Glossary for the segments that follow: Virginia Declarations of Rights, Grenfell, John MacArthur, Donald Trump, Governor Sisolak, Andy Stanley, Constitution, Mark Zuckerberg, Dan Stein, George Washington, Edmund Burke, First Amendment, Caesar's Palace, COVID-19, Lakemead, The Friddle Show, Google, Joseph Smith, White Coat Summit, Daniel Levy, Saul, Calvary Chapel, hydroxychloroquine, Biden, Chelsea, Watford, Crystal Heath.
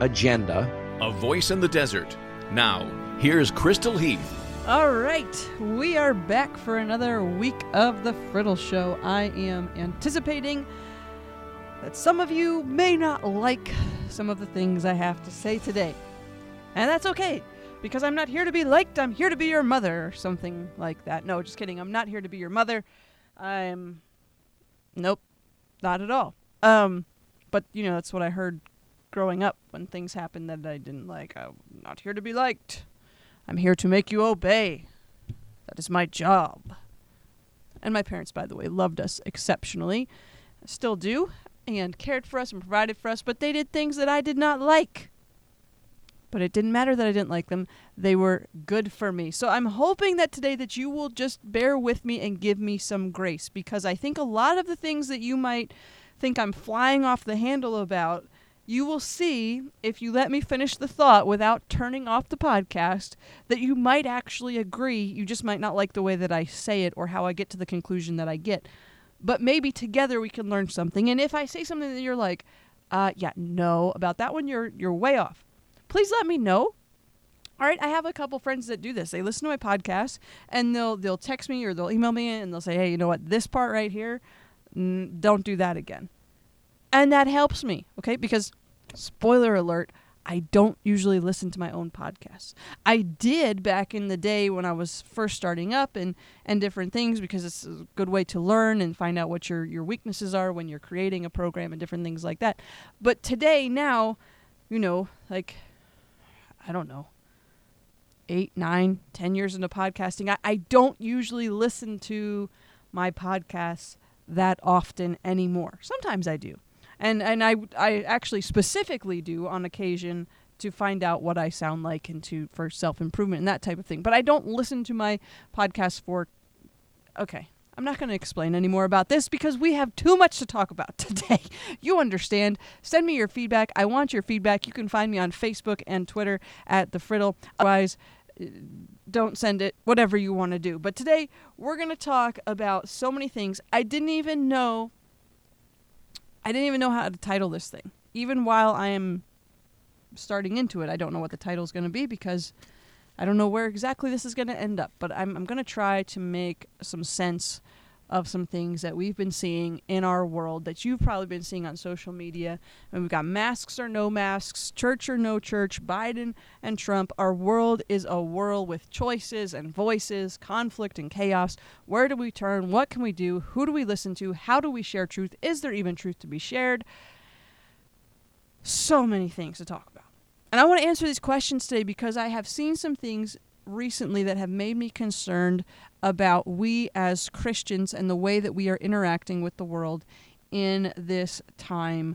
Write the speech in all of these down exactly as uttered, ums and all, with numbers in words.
agenda. A voice in the desert. Now, here's Crystal Heath. All right, we are back for another week of The Friddle Show. I am anticipating that some of you may not like some of the things I have to say today. And that's okay, because I'm not here to be liked. I'm here to be your mother or something like that. No, just kidding. I'm not here to be your mother. I'm... Nope, not at all. Um, but, you know, that's what I heard growing up when things happened that I didn't like. I'm not here to be liked. I'm here to make you obey. That is my job. And my parents, by the way, loved us exceptionally, still do, and cared for us and provided for us, but they did things that I did not like. But it didn't matter that I didn't like them. They were good for me. So I'm hoping that today that you will just bear with me and give me some grace, because I think a lot of the things that you might think I'm flying off the handle about, you will see, if you let me finish the thought without turning off the podcast, that you might actually agree. You just might not like the way that I say it or how I get to the conclusion that I get. But maybe together we can learn something. And if I say something that you're like, uh, yeah, no, about that one, you're you're way off. Please let me know. All right, I have a couple friends that do this. They listen to my podcast, and they'll they'll text me or they'll email me, and they'll say, hey, you know what, this part right here, n- don't do that again. And that helps me, okay? Because, spoiler alert, I don't usually listen to my own podcasts. I did back in the day when I was first starting up and, and different things, because it's a good way to learn and find out what your, your weaknesses are when you're creating a program and different things like that. But today, now, you know, like, I don't know, eight, nine, ten years into podcasting, I, I don't usually listen to my podcasts that often anymore. Sometimes I do. And and I, I actually specifically do on occasion to find out what I sound like and to for self-improvement and that type of thing. But I don't listen to my podcast for... Okay, I'm not going to explain any more about this because we have too much to talk about today. You understand. Send me your feedback. I want your feedback. You can find me on Facebook and Twitter at The Friddle. Otherwise, don't send it, whatever you want to do. But today, we're going to talk about so many things. I didn't even know... I didn't even know how to title this thing. Even while I am starting into it, I don't know what the title is going to be because I don't know where exactly this is going to end up. But I'm, I'm going to try to make some sense of some things that we've been seeing in our world that you've probably been seeing on social media. And we've got masks or no masks, church or no church, Biden and Trump. Our world is a whirl with choices and voices, conflict and chaos. Where do we turn? What can we do? Who do we listen to? How do we share truth? Is there even truth to be shared? So many things to talk about. And I want to answer these questions today because I have seen some things recently that have made me concerned about we as Christians and the way that we are interacting with the world in this time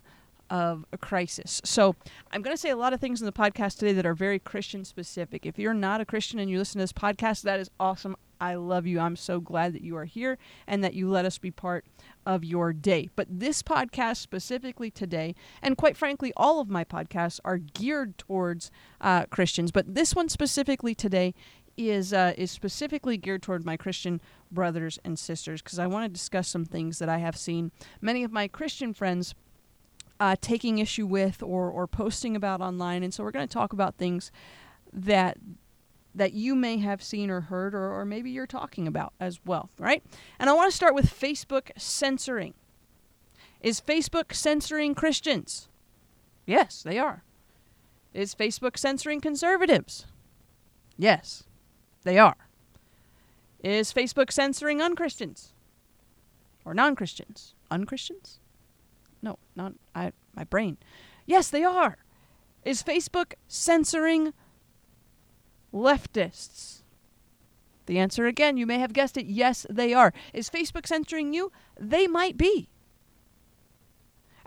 of a crisis. So I'm going to say a lot of things in the podcast today that are very Christian specific. If you're not a Christian and you listen to this podcast, that is awesome. I love you. I'm so glad that you are here and that you let us be part of your day. But this podcast specifically today, and quite frankly, all of my podcasts are geared towards uh, Christians, but this one specifically today is uh, is specifically geared toward my Christian brothers and sisters, because I want to discuss some things that I have seen many of my Christian friends uh, taking issue with or, or posting about online. And so we're going to talk about things that... that you may have seen or heard or, or maybe you're talking about as well, right? And I want to start with Facebook censoring. Is Facebook censoring Christians? Yes, they are. Is Facebook censoring conservatives? Yes, they are. Is Facebook censoring unchristians or non-Christians? Unchristians? No, not I, my brain. Yes, they are. Is Facebook censoring leftists? The answer, again, you may have guessed it, yes, they are. Is Facebook censoring you? They might be.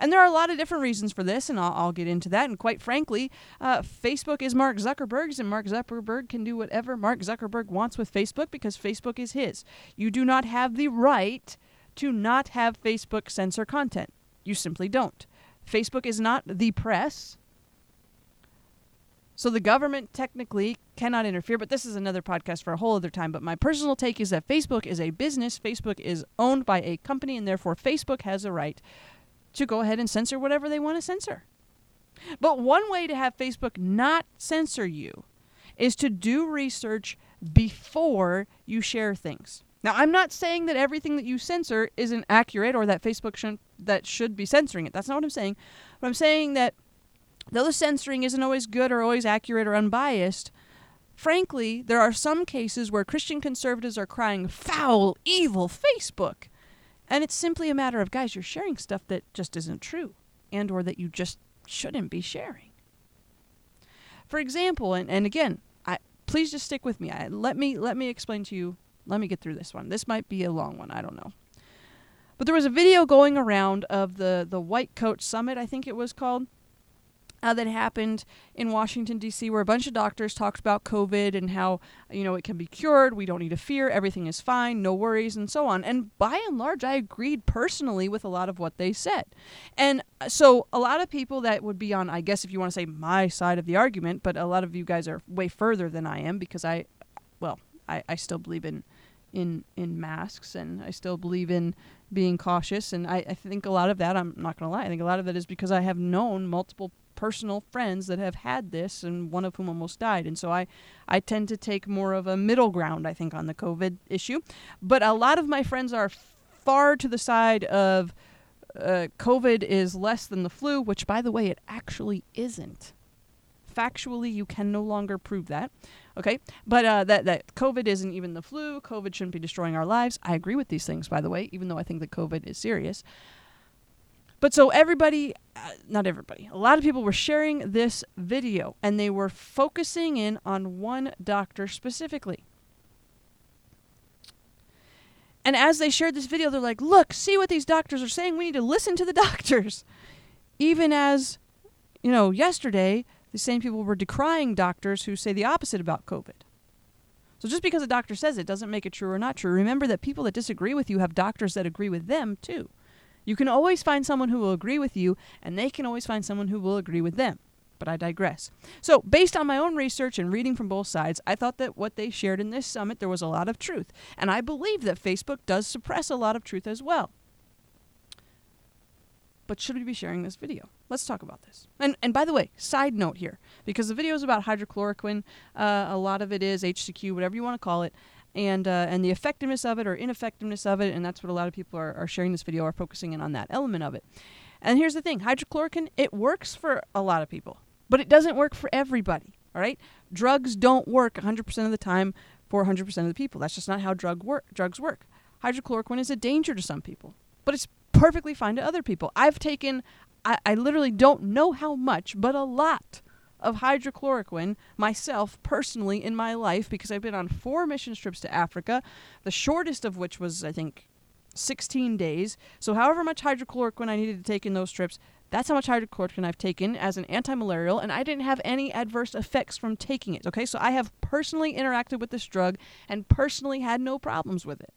And there are a lot of different reasons for this, and I'll, I'll get into that. And quite frankly, uh, Facebook is Mark Zuckerberg's, and Mark Zuckerberg can do whatever Mark Zuckerberg wants with Facebook because Facebook is his. You do not have the right to not have Facebook censor content. You simply don't. Facebook is not the press. So the government technically cannot interfere, but this is another podcast for a whole other time. But my personal take is that Facebook is a business. Facebook is owned by a company, and therefore Facebook has a right to go ahead and censor whatever they want to censor. But one way to have Facebook not censor you is to do research before you share things. Now, I'm not saying that everything that you censor isn't accurate or that Facebook shouldn't, that should be censoring it. That's not what I'm saying. But I'm saying that though the censoring isn't always good or always accurate or unbiased, frankly, there are some cases where Christian conservatives are crying foul, evil Facebook. And it's simply a matter of, guys, you're sharing stuff that just isn't true and or that you just shouldn't be sharing. For example, and, and again, I, please just stick with me. I, let me let me explain to you. Let me get through this one. This might be a long one. I don't know. But there was a video going around of the, the White Coat Summit, I think it was called, uh, that happened in Washington, D C, where a bunch of doctors talked about COVID and how, you know, it can be cured. We don't need to fear. Everything is fine. No worries and so on. And by and large, I agreed personally with a lot of what they said. And so a lot of people that would be on, I guess, if you want to say my side of the argument, but a lot of you guys are way further than I am because I, well, I, I still believe in in in masks, and I still believe in being cautious, and I, I think a lot of that, I'm not going to lie, I think a lot of that is because I have known multiple personal friends that have had this, and one of whom almost died, and so I, I tend to take more of a middle ground, I think, on the COVID issue. But a lot of my friends are far to the side of uh, COVID is less than the flu, which, by the way, it actually isn't. Factually, you can no longer prove that. Okay, but uh, that, that COVID isn't even the flu. COVID shouldn't be destroying our lives. I agree with these things, by the way, even though I think that COVID is serious. But so everybody, uh, not everybody, a lot of people were sharing this video, and they were focusing in on one doctor specifically. And as they shared this video, they're like, look, see what these doctors are saying. We need to listen to the doctors. Even as, you know, yesterday, the same people were decrying doctors who say the opposite about COVID. So just because a doctor says it doesn't make it true or not true. Remember that people that disagree with you have doctors that agree with them, too. You can always find someone who will agree with you, and they can always find someone who will agree with them. But I digress. So based on my own research and reading from both sides, I thought that what they shared in this summit, there was a lot of truth. And I believe that Facebook does suppress a lot of truth as well. But should we be sharing this video? Let's talk about this. And and by the way, side note here, because the video is about hydrochloroquine. Uh, a lot of it is H C Q, whatever you want to call it, and uh, and the effectiveness of it or ineffectiveness of it. And that's what a lot of people are, are sharing this video, are focusing in on that element of it. And here's the thing. Hydrochloroquine, it works for a lot of people, but it doesn't work for everybody. All right. Drugs don't work one hundred percent of the time for one hundred percent of the people. That's just not how drug work, drugs work. Hydrochloroquine is a danger to some people, but it's perfectly fine to other people. I've taken, I, I literally don't know how much, but a lot of hydrochloroquine myself personally in my life, because I've been on four mission trips to Africa, the shortest of which was, I think, sixteen days. So however much hydrochloroquine I needed to take in those trips, that's how much hydrochloroquine I've taken as an anti-malarial, and I didn't have any adverse effects from taking it. Okay, so I have personally interacted with this drug and personally had no problems with it.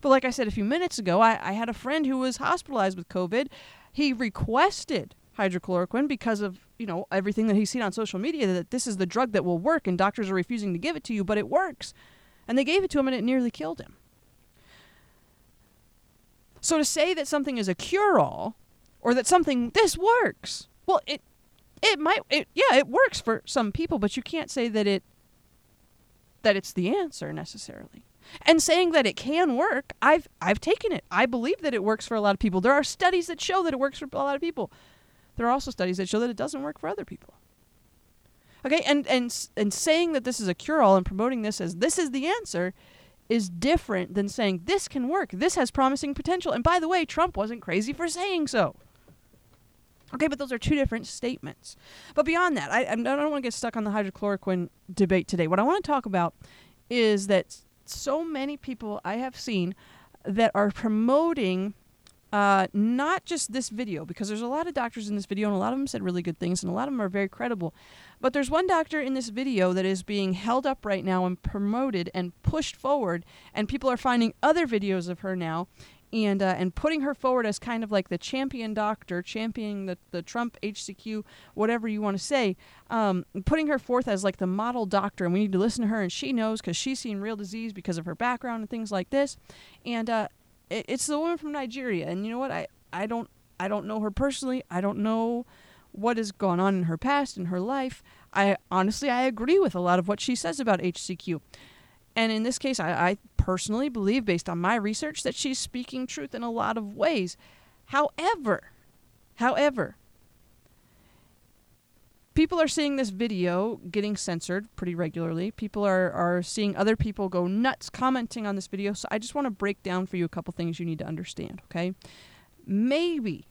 But like I said a few minutes ago, I, I had a friend who was hospitalized with COVID. He requested hydrochloroquine because of, you know, everything that he's seen on social media, that this is the drug that will work and doctors are refusing to give it to you, but it works. And they gave it to him and it nearly killed him. So to say that something is a cure-all or that something, this works, well, it it might, it, yeah, it works for some people, but you can't say that it that it's the answer necessarily. And saying that it can work, I've I've taken it. I believe that it works for a lot of people. There are studies that show that it works for a lot of people. There are also studies that show that it doesn't work for other people. Okay, and and and saying that this is a cure-all and promoting this as this is the answer is different than saying this can work. This has promising potential. And by the way, Trump wasn't crazy for saying so. Okay, but those are two different statements. But beyond that, I, I don't want to get stuck on the hydrochloroquine debate today. What I want to talk about is that so many people I have seen that are promoting Uh, not just this video, because there's a lot of doctors in this video, and a lot of them said really good things, and a lot of them are very credible. But there's one doctor in this video that is being held up right now and promoted and pushed forward, and people are finding other videos of her now and uh, and putting her forward as kind of like the champion doctor, championing the, the Trump, H C Q, whatever you want to say, um, putting her forth as like the model doctor, and we need to listen to her, and she knows because she's seen real disease because of her background and things like this. And uh it's the woman from Nigeria, and you know what? I, I don't I don't know her personally. I don't know what has gone on in her past, in her life. I honestly, I agree with a lot of what she says about H C Q. And in this case, I, I personally believe, based on my research, that she's speaking truth in a lot of ways. However, however, people are seeing this video getting censored pretty regularly. People are, are seeing other people go nuts commenting on this video. So I just want to break down for you a couple things you need to understand, okay? Maybe,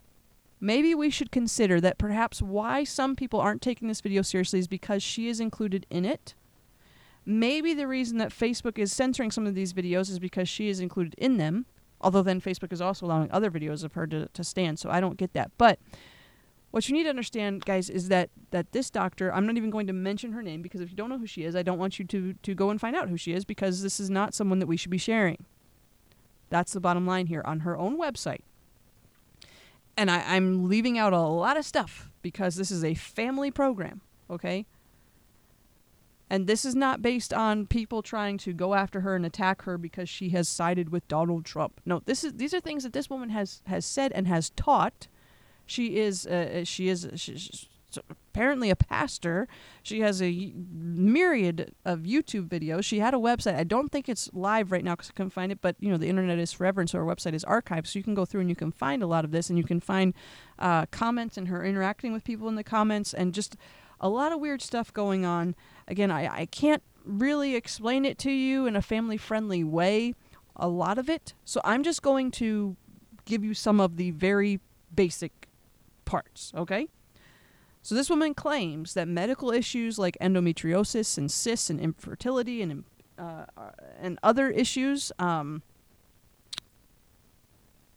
maybe we should consider that perhaps why some people aren't taking this video seriously is because she is included in it. Maybe the reason that Facebook is censoring some of these videos is because she is included in them. Although then Facebook is also allowing other videos of her to, to stand, so I don't get that. But what you need to understand, guys, is that, that this doctor, I'm not even going to mention her name because if you don't know who she is, I don't want you to, to go and find out who she is because this is not someone that we should be sharing. That's the bottom line here on her own website. And I, I'm leaving out a lot of stuff because this is a family program, okay? And this is not based on people trying to go after her and attack her because she has sided with Donald Trump. No, this is these are things that this woman has, has said and has taught. She is, uh, she is she's apparently a pastor. She has a myriad of YouTube videos. She had a website. I don't think it's live right now because I couldn't find it, but you know the internet is forever, and so her website is archived. So you can go through and you can find a lot of this, and you can find uh, comments and her interacting with people in the comments, and just a lot of weird stuff going on. Again, I, I can't really explain it to you in a family-friendly way, a lot of it. So I'm just going to give you some of the very basic parts, okay? So this woman claims that medical issues like endometriosis and cysts and infertility and uh, and other issues, um,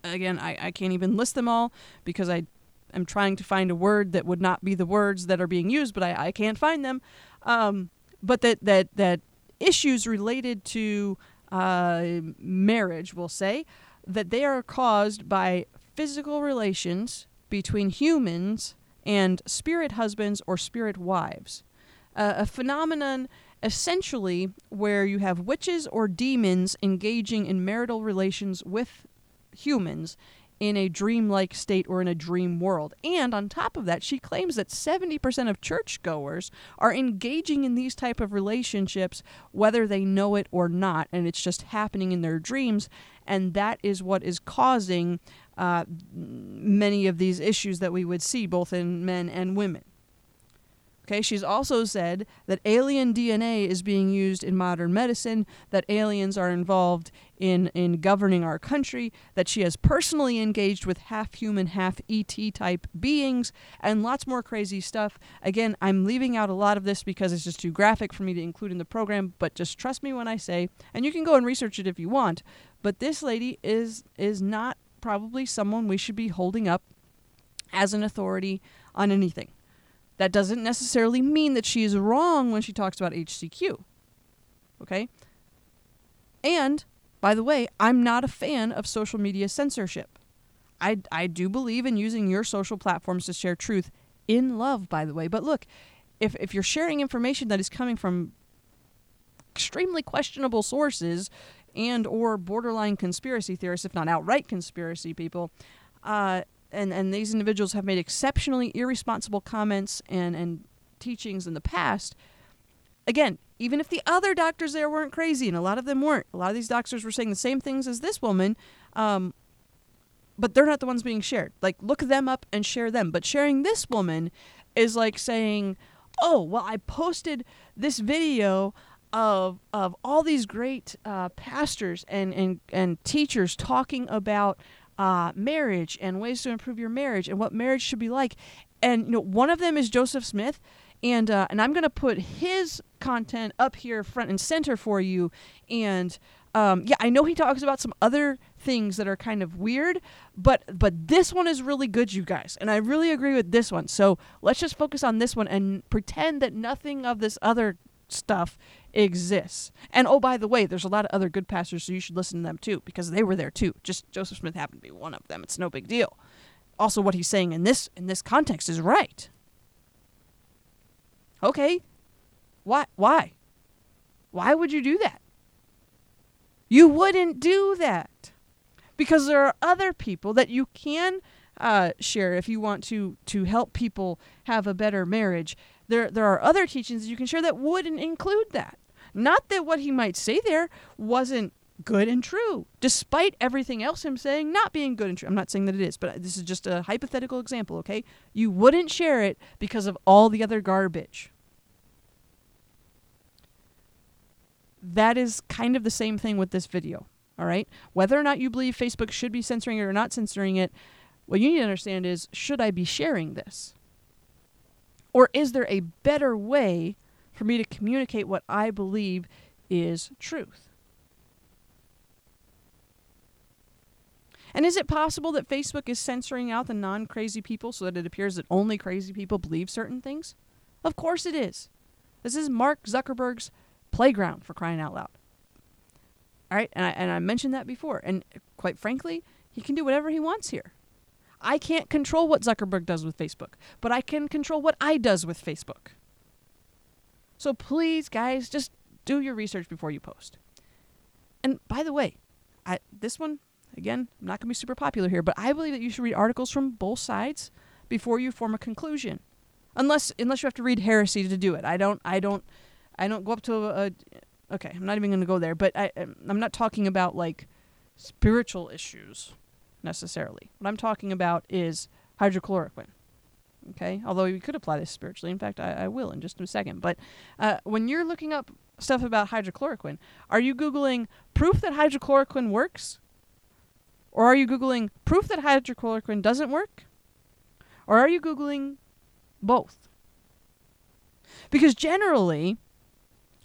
again, I, I can't even list them all because I am trying to find a word that would not be the words that are being used, but I, I can't find them. Um, but that, that, that issues related to uh, marriage, we'll say, that they are caused by physical relations between humans and spirit husbands or spirit wives. Uh, a phenomenon essentially where you have witches or demons engaging in marital relations with humans in a dreamlike state or in a dream world. And on top of that, she claims that seventy percent of churchgoers are engaging in these type of relationships, whether they know it or not, and it's just happening in their dreams, and that is what is causing uh, many of these issues that we would see both in men and women. Okay, she's also said that alien D N A is being used in modern medicine, that aliens are involved in, in governing our country, that she has personally engaged with half-human, half-E T type beings, and lots more crazy stuff. Again, I'm leaving out a lot of this because it's just too graphic for me to include in the program, but just trust me when I say, and you can go and research it if you want, but this lady is is not probably someone we should be holding up as an authority on anything. That doesn't necessarily mean that she is wrong when she talks about H C Q, okay? And, by the way, I'm not a fan of social media censorship. I, I do believe in using your social platforms to share truth in love, by the way. But look, if if you're sharing information that is coming from extremely questionable sources and or borderline conspiracy theorists, if not outright conspiracy people, uh... And and these individuals have made exceptionally irresponsible comments and, and teachings in the past. Again, even if the other doctors there weren't crazy, and a lot of them weren't. A lot of these doctors were saying the same things as this woman, um, but they're not the ones being shared. Like, look them up and share them. But sharing this woman is like saying, oh, well, I posted this video of of all these great uh, pastors and, and, and teachers talking about Uh, marriage and ways to improve your marriage and what marriage should be like. And you know, one of them is Joseph Smith, and uh, and I'm going to put his content up here front and center for you. And um, yeah, I know he talks about some other things that are kind of weird, but but this one is really good, you guys, and I really agree with this one. So let's just focus on this one and pretend that nothing of this other stuff exists. And oh, by the way, there's a lot of other good pastors, so you should listen to them too, because they were there too. Just Joseph Smith happened to be one of them. It's no big deal. Also, what he's saying in this in this context is right. Okay. Why? Why? Why would you do that? You wouldn't do that because there are other people that you can uh, share if you want to to help people have a better marriage. There, there are other teachings that you can share that wouldn't include that. Not that what he might say there wasn't good and true, despite everything else him saying not being good and true. I'm not saying that it is, but this is just a hypothetical example, okay? You wouldn't share it because of all the other garbage. That is kind of the same thing with this video, all right? Whether or not you believe Facebook should be censoring it or not censoring it, what you need to understand is, should I be sharing this? Or is there a better way for me to communicate what I believe is truth? And is it possible that Facebook is censoring out the non-crazy people so that it appears that only crazy people believe certain things? Of course it is. This is Mark Zuckerberg's playground, for crying out loud. All right, and I, and I mentioned that before. And quite frankly, he can do whatever he wants here. I can't control what Zuckerberg does with Facebook, but I can control what I does with Facebook. So please, guys, just do your research before you post. And by the way, I, this one, again, I'm not going to be super popular here, but I believe that you should read articles from both sides before you form a conclusion. Unless unless you have to read heresy to do it. I don't... I don't I don't go up to a, a okay, I'm not even going to go there, but I, I'm not talking about, like, spiritual issues, necessarily. What I'm talking about is hydroxychloroquine, okay? Although we could apply this spiritually. In fact, I, I will in just a second. But uh, when you're looking up stuff about hydroxychloroquine, are you Googling proof that hydroxychloroquine works? Or are you Googling proof that hydroxychloroquine doesn't work? Or are you Googling both? Because generally,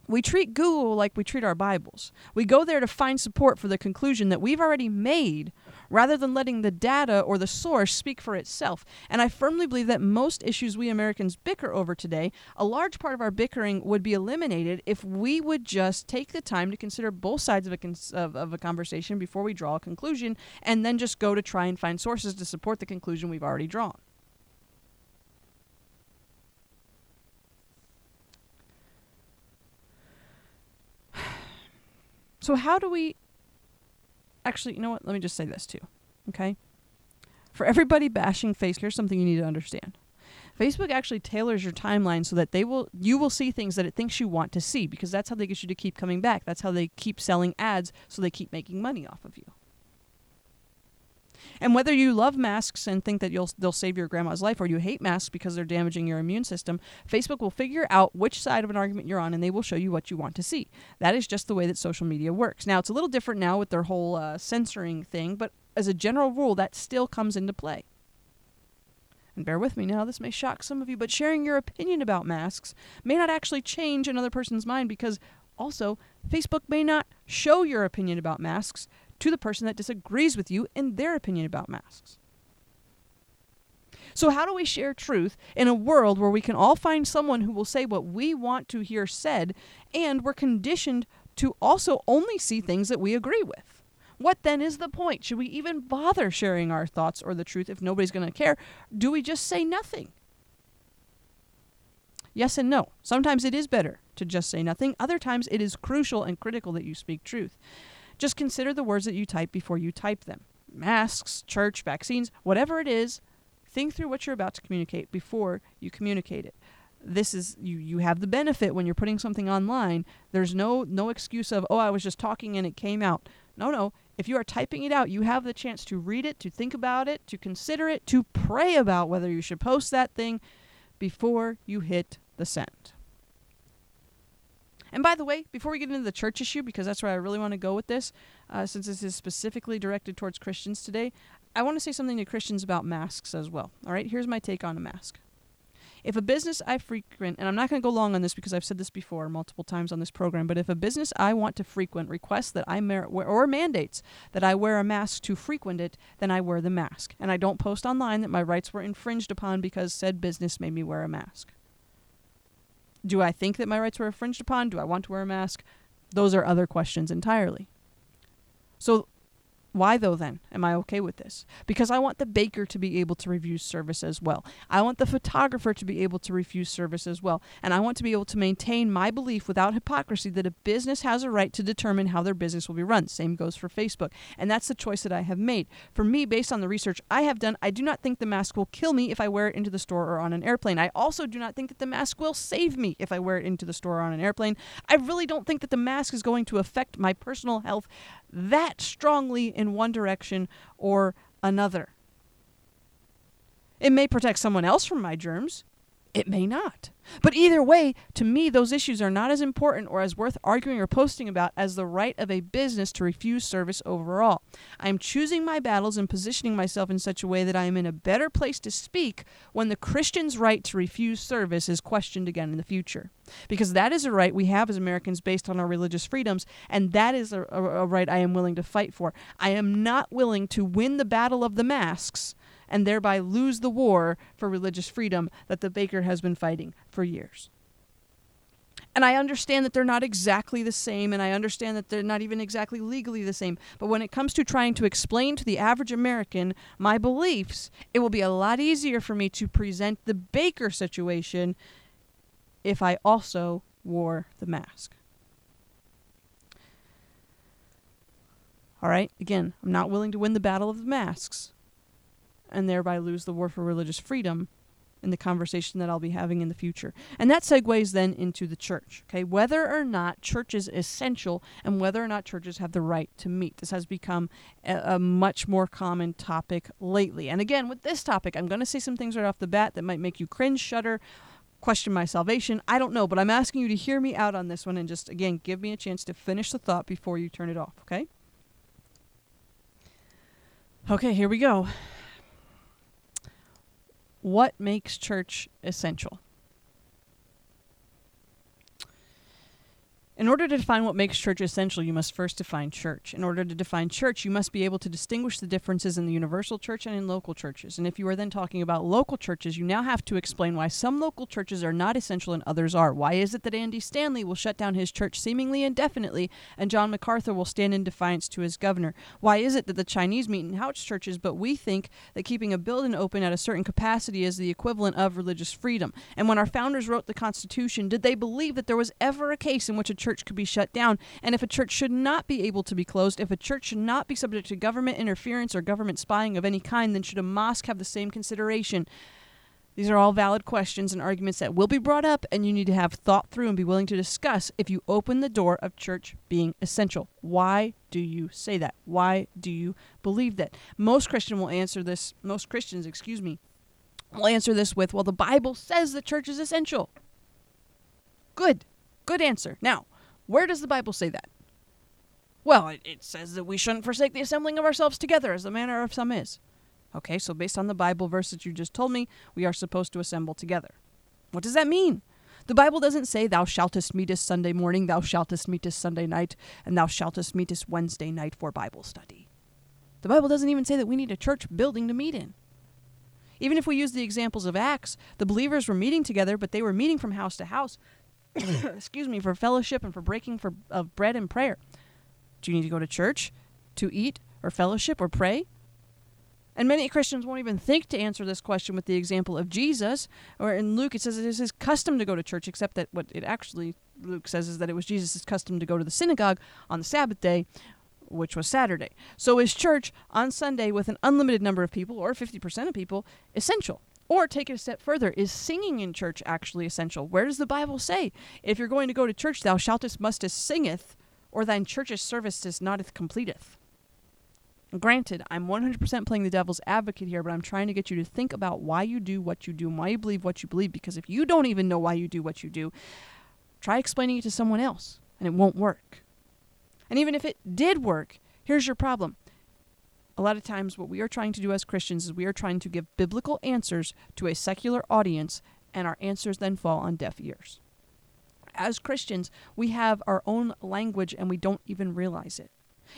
we treat Google like we treat our Bibles. We go there to find support for the conclusion that we've already made rather than letting the data or the source speak for itself. And I firmly believe that most issues we Americans bicker over today, a large part of our bickering would be eliminated if we would just take the time to consider both sides of a, cons- of, of a conversation before we draw a conclusion, and then just go to try and find sources to support the conclusion we've already drawn. So how do we, actually, you know what, let me just say this too, okay? For everybody bashing Facebook, here's something you need to understand. Facebook actually tailors your timeline so that they will, you will see things that it thinks you want to see, because that's how they get you to keep coming back. That's how they keep selling ads, so they keep making money off of you. And whether you love masks and think that you'll they'll save your grandma's life, or you hate masks because they're damaging your immune system, Facebook will figure out which side of an argument you're on, and they will show you what you want to see. That is just the way that social media works. Now, it's a little different now with their whole uh, censoring thing, but as a general rule, that still comes into play. And bear with me now, this may shock some of you, but sharing your opinion about masks may not actually change another person's mind, because also, Facebook may not show your opinion about masks to the person that disagrees with you in their opinion about masks. So how do we share truth in a world where we can all find someone who will say what we want to hear said, and we're conditioned to also only see things that we agree with? What then is the point? Should we even bother sharing our thoughts or the truth if nobody's going to care? Do we just say nothing? Yes and no. Sometimes it is better to just say nothing. Other times it is crucial and critical that you speak truth. Just consider the words that you type before you type them. Masks, church, vaccines, whatever it is, think through what you're about to communicate before you communicate it. This is, you, you have the benefit when you're putting something online. There's no, no excuse of, oh, I was just talking and it came out. No, no. If you are typing it out, you have the chance to read it, to think about it, to consider it, to pray about whether you should post that thing before you hit the send. And by the way, before we get into the church issue, because that's where I really want to go with this, uh, since this is specifically directed towards Christians today, I want to say something to Christians about masks as well. All right, here's my take on a mask. If a business I frequent, and I'm not going to go long on this because I've said this before multiple times on this program, but if a business I want to frequent requests that I mer- or mandates that I wear a mask to frequent it, then I wear the mask. And I don't post online that my rights were infringed upon because said business made me wear a mask. Do I think that my rights were infringed upon? Do I want to wear a mask? Those are other questions entirely. So why, though, then, am I okay with this? Because I want the baker to be able to refuse service as well. I want the photographer to be able to refuse service as well. And I want to be able to maintain my belief without hypocrisy that a business has a right to determine how their business will be run. Same goes for Facebook. And that's the choice that I have made. For me, based on the research I have done, I do not think the mask will kill me if I wear it into the store or on an airplane. I also do not think that the mask will save me if I wear it into the store or on an airplane. I really don't think that the mask is going to affect my personal health that strongly in one direction or another. It may protect someone else from my germs. It may not. But either way, to me, those issues are not as important or as worth arguing or posting about as the right of a business to refuse service overall. I am choosing my battles and positioning myself in such a way that I am in a better place to speak when the Christian's right to refuse service is questioned again in the future. Because that is a right we have as Americans based on our religious freedoms, and that is a, a, a right I am willing to fight for. I am not willing to win the battle of the masks and thereby lose the war for religious freedom that the baker has been fighting for years. And I understand that they're not exactly the same, and I understand that they're not even exactly legally the same, but when it comes to trying to explain to the average American my beliefs, it will be a lot easier for me to present the baker situation if I also wore the mask. All right, again, I'm not willing to win the battle of the masks and thereby lose the war for religious freedom in the conversation that I'll be having in the future. And that segues then into the church, okay? Whether or not church is essential and whether or not churches have the right to meet. This has become a, a much more common topic lately. And again, with this topic, I'm going to say some things right off the bat that might make you cringe, shudder, question my salvation. I don't know, but I'm asking you to hear me out on this one and just, again, give me a chance to finish the thought before you turn it off, okay? Okay, here we go. What makes church essential? In order to define what makes church essential, you must first define church. In order to define church, you must be able to distinguish the differences in the universal church and in local churches. And if you are then talking about local churches, you now have to explain why some local churches are not essential and others are. Why is it that Andy Stanley will shut down his church seemingly indefinitely and John MacArthur will stand in defiance to his governor? Why is it that the Chinese meet in house churches, but we think that keeping a building open at a certain capacity is the equivalent of religious freedom? And when our founders wrote the Constitution, did they believe that there was ever a case in which a church church could be shut down, and if a church should not be able to be closed, if a church should not be subject to government interference or government spying of any kind, then should a mosque have the same consideration? These are all valid questions and arguments that will be brought up, and you need to have thought through and be willing to discuss if you open the door of church being essential. Why do you say that? Why do you believe that? Most Christian will answer this, most Christians, excuse me, will answer this with, well, the Bible says the church is essential. Good. Good answer. Now, where does the Bible say that? Well, it, it says that we shouldn't forsake the assembling of ourselves together, as the manner of some is. Okay, so based on the Bible verse that you just told me, we are supposed to assemble together. What does that mean? The Bible doesn't say, thou shaltest meet us Sunday morning, thou shaltest meet us Sunday night, and thou shaltest meet us Wednesday night for Bible study. The Bible doesn't even say that we need a church building to meet in. Even if we use the examples of Acts, the believers were meeting together, but they were meeting from house to house, excuse me, for fellowship and for breaking for of uh, bread and prayer. Do you need to go to church to eat or fellowship or pray? And many Christians won't even think to answer this question with the example of Jesus, or in Luke it says it is his custom to go to church, except that what it actually, Luke says, is that it was Jesus' custom to go to the synagogue on the Sabbath day, which was Saturday. So is church on Sunday with an unlimited number of people, or fifty percent of people, essential? Or take it a step further, is singing in church actually essential? Where does the Bible say, if you're going to go to church, thou shaltest mustest singeth, or thine church's services noteth completeth? And granted, I'm one hundred percent playing the devil's advocate here, but I'm trying to get you to think about why you do what you do and why you believe what you believe, because if you don't even know why you do what you do, try explaining it to someone else, and it won't work. And even if it did work, here's your problem. A lot of times what we are trying to do as Christians is we are trying to give biblical answers to a secular audience and our answers then fall on deaf ears. As Christians, we have our own language and we don't even realize it.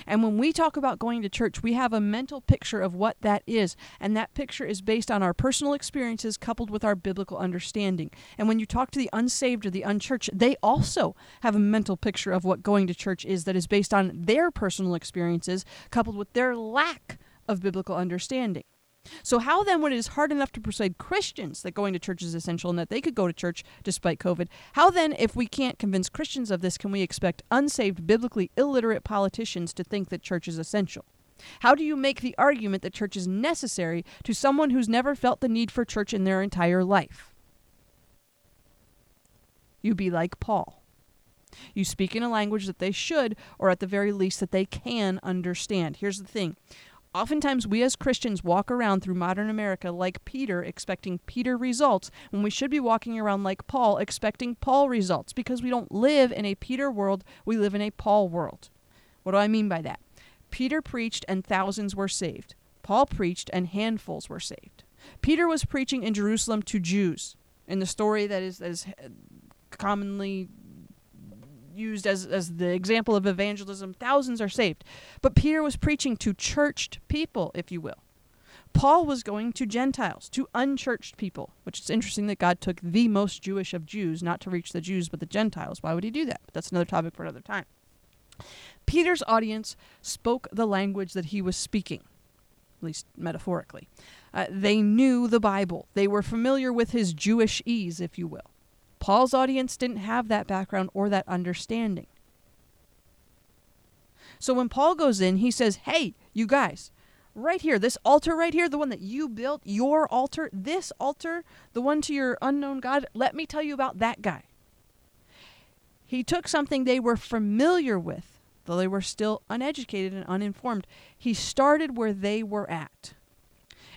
And when we talk about going to church, we have a mental picture of what that is, and that picture is based on our personal experiences coupled with our biblical understanding. And when you talk to the unsaved or the unchurched, they also have a mental picture of what going to church is that is based on their personal experiences coupled with their lack of biblical understanding. So how then, when it is hard enough to persuade Christians that going to church is essential and that they could go to church despite COVID, how then, if we can't convince Christians of this, can we expect unsaved, biblically illiterate politicians to think that church is essential? How do you make the argument that church is necessary to someone who's never felt the need for church in their entire life? You be like Paul. You speak in a language that they should, or at the very least that they can understand. Here's the thing. Oftentimes, we as Christians walk around through modern America like Peter, expecting Peter results, when we should be walking around like Paul, expecting Paul results, because we don't live in a Peter world, we live in a Paul world. What do I mean by that? Peter preached and thousands were saved. Paul preached and handfuls were saved. Peter was preaching in Jerusalem to Jews, in the story that is, that is commonly used as, as the example of evangelism, thousands are saved. But Peter was preaching to churched people, if you will. Paul was going to Gentiles, to unchurched people, which is interesting that God took the most Jewish of Jews, not to reach the Jews, but the Gentiles. Why would he do that? But that's another topic for another time. Peter's audience spoke the language that he was speaking, at least metaphorically. Uh, they knew the Bible. They were familiar with his Jewish ease, if you will. Paul's audience didn't have that background or that understanding. So when Paul goes in, he says, hey, you guys, right here, this altar right here, the one that you built, your altar, this altar, the one to your unknown God, let me tell you about that guy. He took something they were familiar with, though they were still uneducated and uninformed. He started where they were at.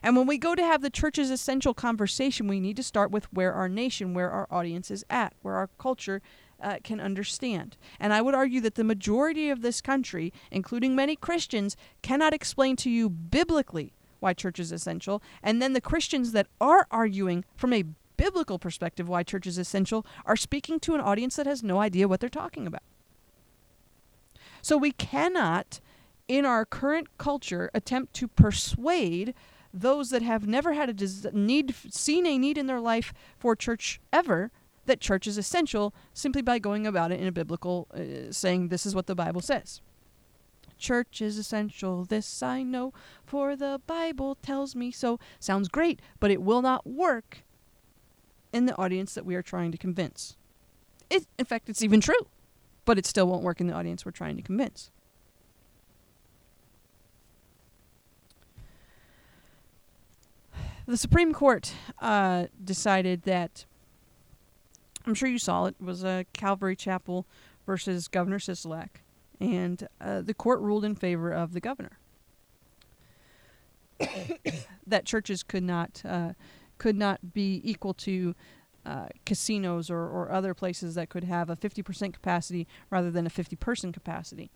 And when we go to have the church's essential conversation, we need to start with where our nation, where our audience is at, where our culture uh, can understand. And I would argue that the majority of this country, including many Christians, cannot explain to you biblically why church is essential. And then the Christians that are arguing from a biblical perspective why church is essential are speaking to an audience that has no idea what they're talking about. So we cannot, in our current culture, attempt to persuade those that have never had a des- need, seen a need in their life for church ever, that church is essential simply by going about it in a biblical, uh, saying this is what the Bible says. Church is essential, this I know, for the Bible tells me so. Sounds great, but it will not work in the audience that we are trying to convince. It, in fact, it's even true, but it still won't work in the audience we're trying to convince. The Supreme Court uh, decided that, I'm sure you saw it, it was a Calvary Chapel versus Governor Sisolak, and uh, the court ruled in favor of the governor. That churches could not uh, could not be equal to uh, casinos or, or other places that could have a fifty percent capacity rather than a fifty-person capacity.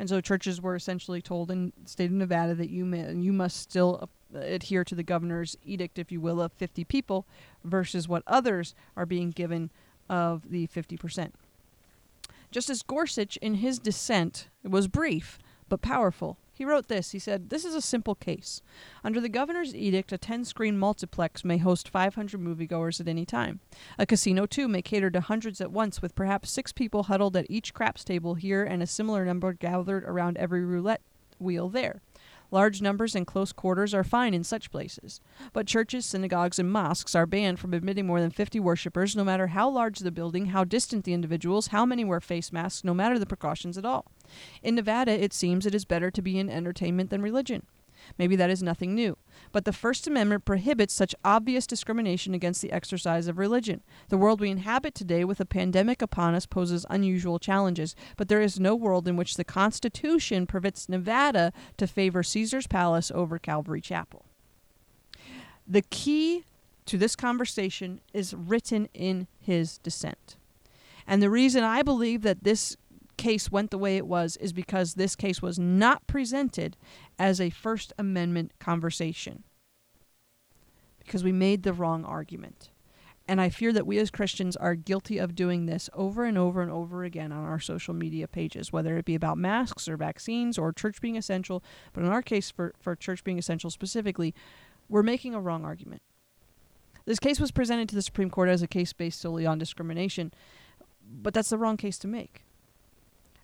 And so churches were essentially told in the state of Nevada that you may, you must still adhere to the governor's edict, if you will, of fifty people versus what others are being given of the fifty percent. Justice Gorsuch, in his dissent, was brief but powerful. He wrote this. He said, this is a simple case. Under the governor's edict, a ten-screen multiplex may host five hundred moviegoers at any time. A casino, too, may cater to hundreds at once, with perhaps six people huddled at each craps table here and a similar number gathered around every roulette wheel there. Large numbers and close quarters are fine in such places. But churches, synagogues, and mosques are banned from admitting more than fifty worshippers, no matter how large the building, how distant the individuals, how many wear face masks, no matter the precautions at all. In Nevada, it seems it is better to be in entertainment than religion. Maybe that is nothing new. But the First Amendment prohibits such obvious discrimination against the exercise of religion. The world we inhabit today with a pandemic upon us poses unusual challenges, but there is no world in which the Constitution permits Nevada to favor Caesar's Palace over Calvary Chapel. The key to this conversation is written in his dissent. And the reason I believe that this case went the way it was is because this case was not presented as a First Amendment conversation, because we made the wrong argument. And I fear that we as Christians are guilty of doing this over and over and over again on our social media pages, whether it be about masks or vaccines or church being essential. But in our case, for, for church being essential specifically, we're making a wrong argument. This case was presented to the Supreme Court as a case based solely on discrimination, but that's the wrong case to make.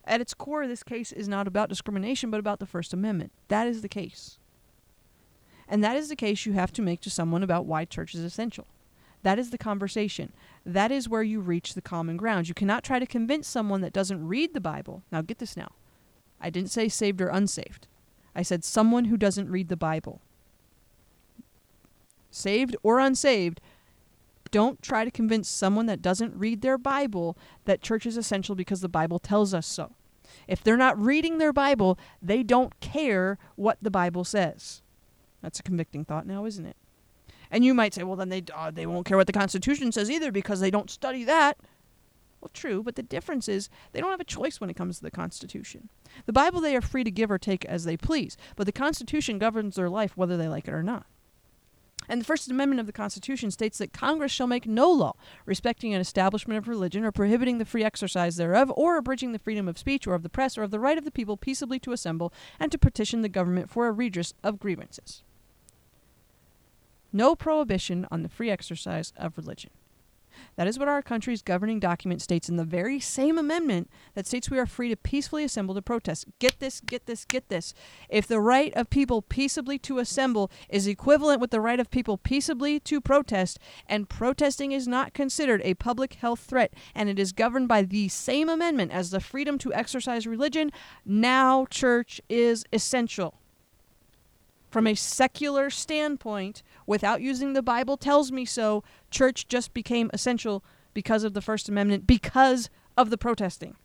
At its core, this case is not about discrimination, but about the First Amendment. That is the case. And that is the case you have to make to someone about why church is essential. That is the conversation. That is where you reach the common ground. You cannot try to convince someone that doesn't read the Bible. Now get this now. I didn't say saved or unsaved. I said someone who doesn't read the Bible. Saved or unsaved, don't try to convince someone that doesn't read their Bible that church is essential because the Bible tells us so. If they're not reading their Bible, they don't care what the Bible says. That's a convicting thought now, isn't it? And you might say, well, then they uh, they won't care what the Constitution says either because they don't study that. Well, true, but the difference is they don't have a choice when it comes to the Constitution. The Bible they are free to give or take as they please, but the Constitution governs their life whether they like it or not. And the First Amendment of the Constitution states that Congress shall make no law respecting an establishment of religion or prohibiting the free exercise thereof or abridging the freedom of speech or of the press or of the right of the people peaceably to assemble and to petition the government for a redress of grievances. No prohibition on the free exercise of religion. That is what our country's governing document states in the very same amendment that states we are free to peacefully assemble to protest. Get this, get this, get this. If the right of people peaceably to assemble is equivalent with the right of people peaceably to protest, and protesting is not considered a public health threat, and it is governed by the same amendment as the freedom to exercise religion, now church is essential. From a secular standpoint, without using the Bible tells me so, church just became essential because of the First Amendment, because of the protesting.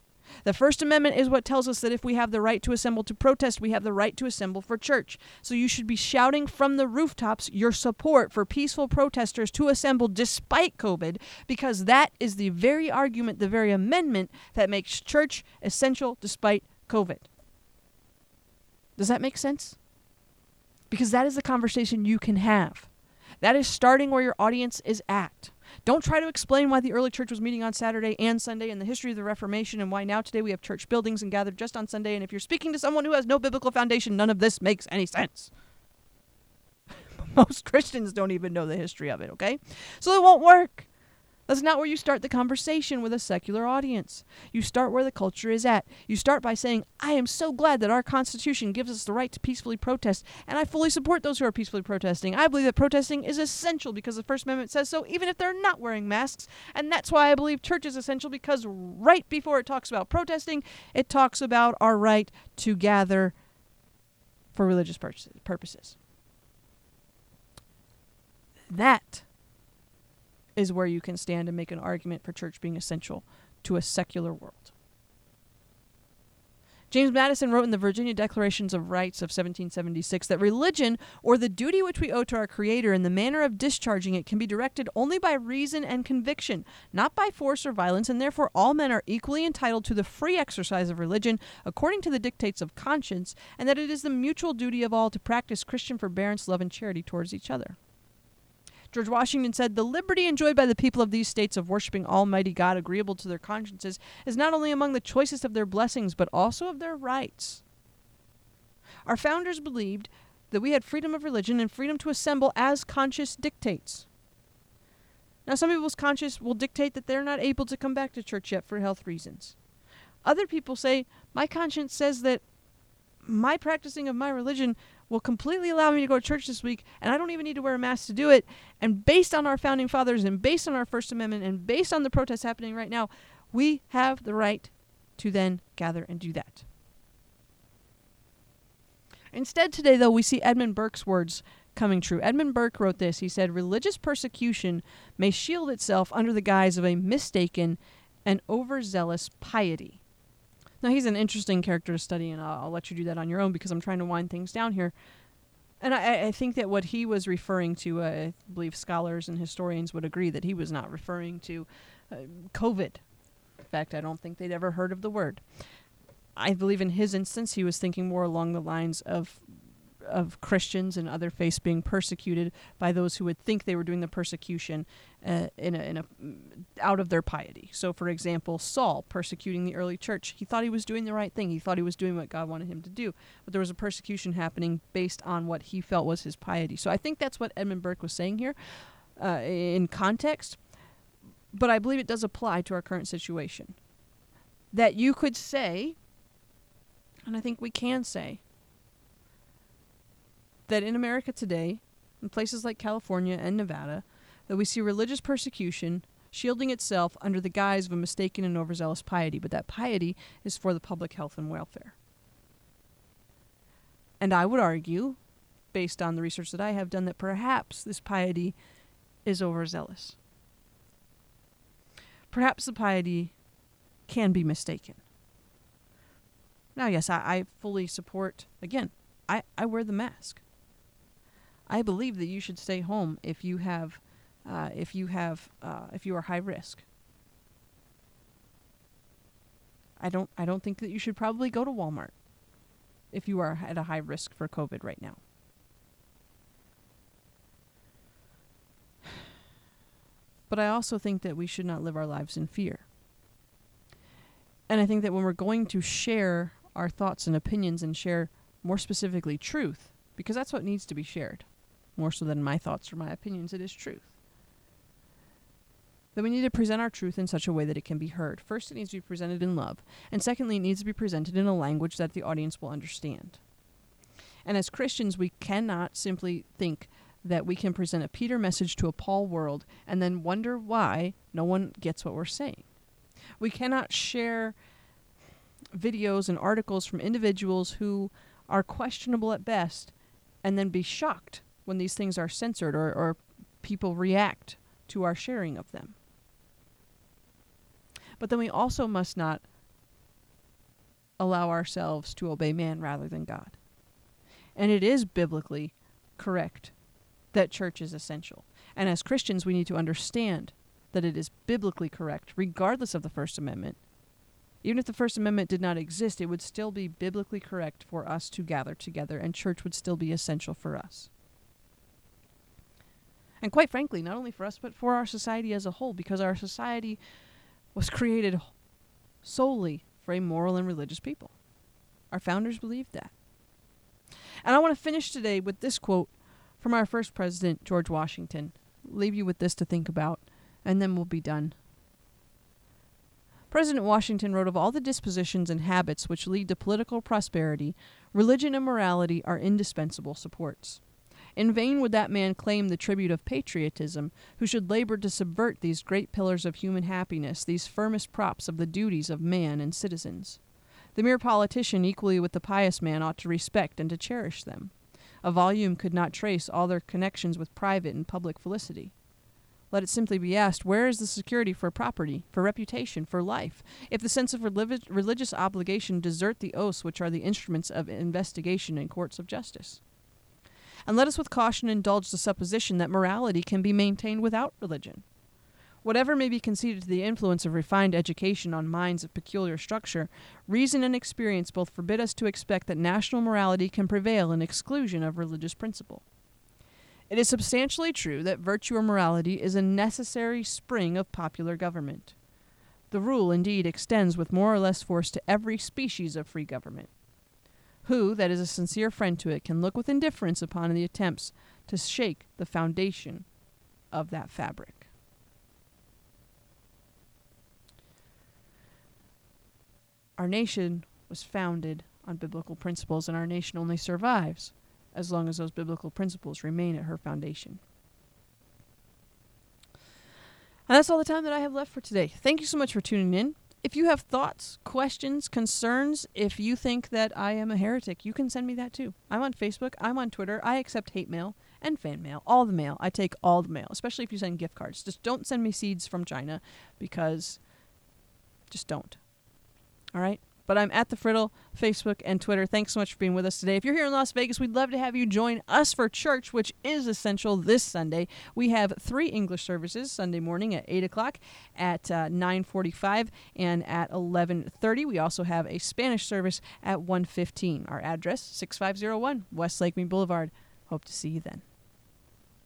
The First Amendment is what tells us that if we have the right to assemble to protest, we have the right to assemble for church. So you should be shouting from the rooftops your support for peaceful protesters to assemble despite COVID, because that is the very argument, the very amendment that makes church essential despite COVID. Does that make sense? Because that is the conversation you can have. That is starting where your audience is at. Don't try to explain why the early church was meeting on Saturday and Sunday and the history of the Reformation and why now today we have church buildings and gathered just on Sunday. And if you're speaking to someone who has no biblical foundation, none of this makes any sense. Most Christians don't even know the history of it, okay? So it won't work. That's not where you start the conversation with a secular audience. You start where the culture is at. You start by saying, I am so glad that our Constitution gives us the right to peacefully protest, and I fully support those who are peacefully protesting. I believe that protesting is essential because the First Amendment says so, even if they're not wearing masks. And that's why I believe church is essential, because right before it talks about protesting, it talks about our right to gather for religious purposes. That is where you can stand and make an argument for church being essential to a secular world. James Madison wrote in the Virginia Declarations of Rights of seventeen seventy-six that religion, or the duty which we owe to our Creator and the manner of discharging it, can be directed only by reason and conviction, not by force or violence, and therefore all men are equally entitled to the free exercise of religion according to the dictates of conscience, and that it is the mutual duty of all to practice Christian forbearance, love, and charity towards each other. George Washington said, the liberty enjoyed by the people of these states of worshiping Almighty God agreeable to their consciences is not only among the choicest of their blessings, but also of their rights. Our founders believed that we had freedom of religion and freedom to assemble as conscience dictates. Now, some people's conscience will dictate that they're not able to come back to church yet for health reasons. Other people say, my conscience says that my practicing of my religion will completely allow me to go to church this week, and I don't even need to wear a mask to do it. And based on our founding fathers, and based on our First Amendment, and based on the protests happening right now, we have the right to then gather and do that. Instead today, though, we see Edmund Burke's words coming true. Edmund Burke wrote this. He said, religious persecution may shield itself under the guise of a mistaken and overzealous piety. Now, he's an interesting character to study, and I'll, I'll let you do that on your own because I'm trying to wind things down here. And I, I think that what he was referring to, uh, I believe scholars and historians would agree that he was not referring to uh, COVID. In fact, I don't think they'd ever heard of the word. I believe in his instance, he was thinking more along the lines of of Christians and other faiths being persecuted by those who would think they were doing the persecution uh, in a, in a, out of their piety. So, for example, Saul persecuting the early church. He thought he was doing the right thing. He thought he was doing what God wanted him to do. But there was a persecution happening based on what he felt was his piety. So I think that's what Edmund Burke was saying here uh, in context. But I believe it does apply to our current situation. That you could say, and I think we can say, that in America today, in places like California and Nevada, that we see religious persecution shielding itself under the guise of a mistaken and overzealous piety, but that piety is for the public health and welfare. And I would argue, based on the research that I have done, that perhaps this piety is overzealous. Perhaps the piety can be mistaken. Now, yes, I, I fully support, again, I, I wear the mask. I believe that you should stay home if you have, uh, if you have, uh, if you are high risk. I don't, I don't think that you should probably go to Walmart if you are at a high risk for COVID right now. But I also think that we should not live our lives in fear. And I think that when we're going to share our thoughts and opinions and share, more specifically, truth, because that's what needs to be shared. More so than my thoughts or my opinions, it is truth. Then we need to present our truth in such a way that it can be heard. First, it needs to be presented in love. And secondly, it needs to be presented in a language that the audience will understand. And as Christians, we cannot simply think that we can present a Peter message to a Paul world and then wonder why no one gets what we're saying. We cannot share videos and articles from individuals who are questionable at best, and then be shocked when these things are censored or, or people react to our sharing of them. But then we also must not allow ourselves to obey man rather than God. And it is biblically correct that church is essential. And as Christians, we need to understand that it is biblically correct, regardless of the First Amendment. Even if the First Amendment did not exist, it would still be biblically correct for us to gather together, and church would still be essential for us. And quite frankly, not only for us, but for our society as a whole, because our society was created solely for a moral and religious people. Our founders believed that. And I want to finish today with this quote from our first president, George Washington. I'll leave you with this to think about, and then we'll be done. President Washington wrote, "Of all the dispositions and habits which lead to political prosperity, religion and morality are indispensable supports. In vain would that man claim the tribute of patriotism, who should labor to subvert these great pillars of human happiness, these firmest props of the duties of man and citizens. The mere politician, equally with the pious man, ought to respect and to cherish them. A volume could not trace all their connections with private and public felicity. Let it simply be asked, where is the security for property, for reputation, for life, if the sense of relig- religious obligation desert the oaths which are the instruments of investigation in courts of justice? And let us with caution indulge the supposition that morality can be maintained without religion. Whatever may be conceded to the influence of refined education on minds of peculiar structure, reason and experience both forbid us to expect that national morality can prevail in exclusion of religious principle. It is substantially true that virtue or morality is a necessary spring of popular government. The rule, indeed, extends with more or less force to every species of free government. Who, that is a sincere friend to it, can look with indifference upon the attempts to shake the foundation of that fabric?" Our nation was founded on biblical principles, and our nation only survives as long as those biblical principles remain at her foundation. And that's all the time that I have left for today. Thank you so much for tuning in. If you have thoughts, questions, concerns, if you think that I am a heretic, you can send me that too. I'm on Facebook. I'm on Twitter. I accept hate mail and fan mail. All the mail. I take all the mail, especially if you send gift cards. Just don't send me seeds from China, because just don't. All right? But I'm at The Friddle, Facebook, and Twitter. Thanks so much for being with us today. If you're here in Las Vegas, we'd love to have you join us for church, which is essential this Sunday. We have three English services, Sunday morning at eight o'clock, at uh, nine forty-five, and at eleven thirty. We also have a Spanish service at one fifteen. Our address, sixty-five oh one West Lakemead Boulevard. Hope to see you then.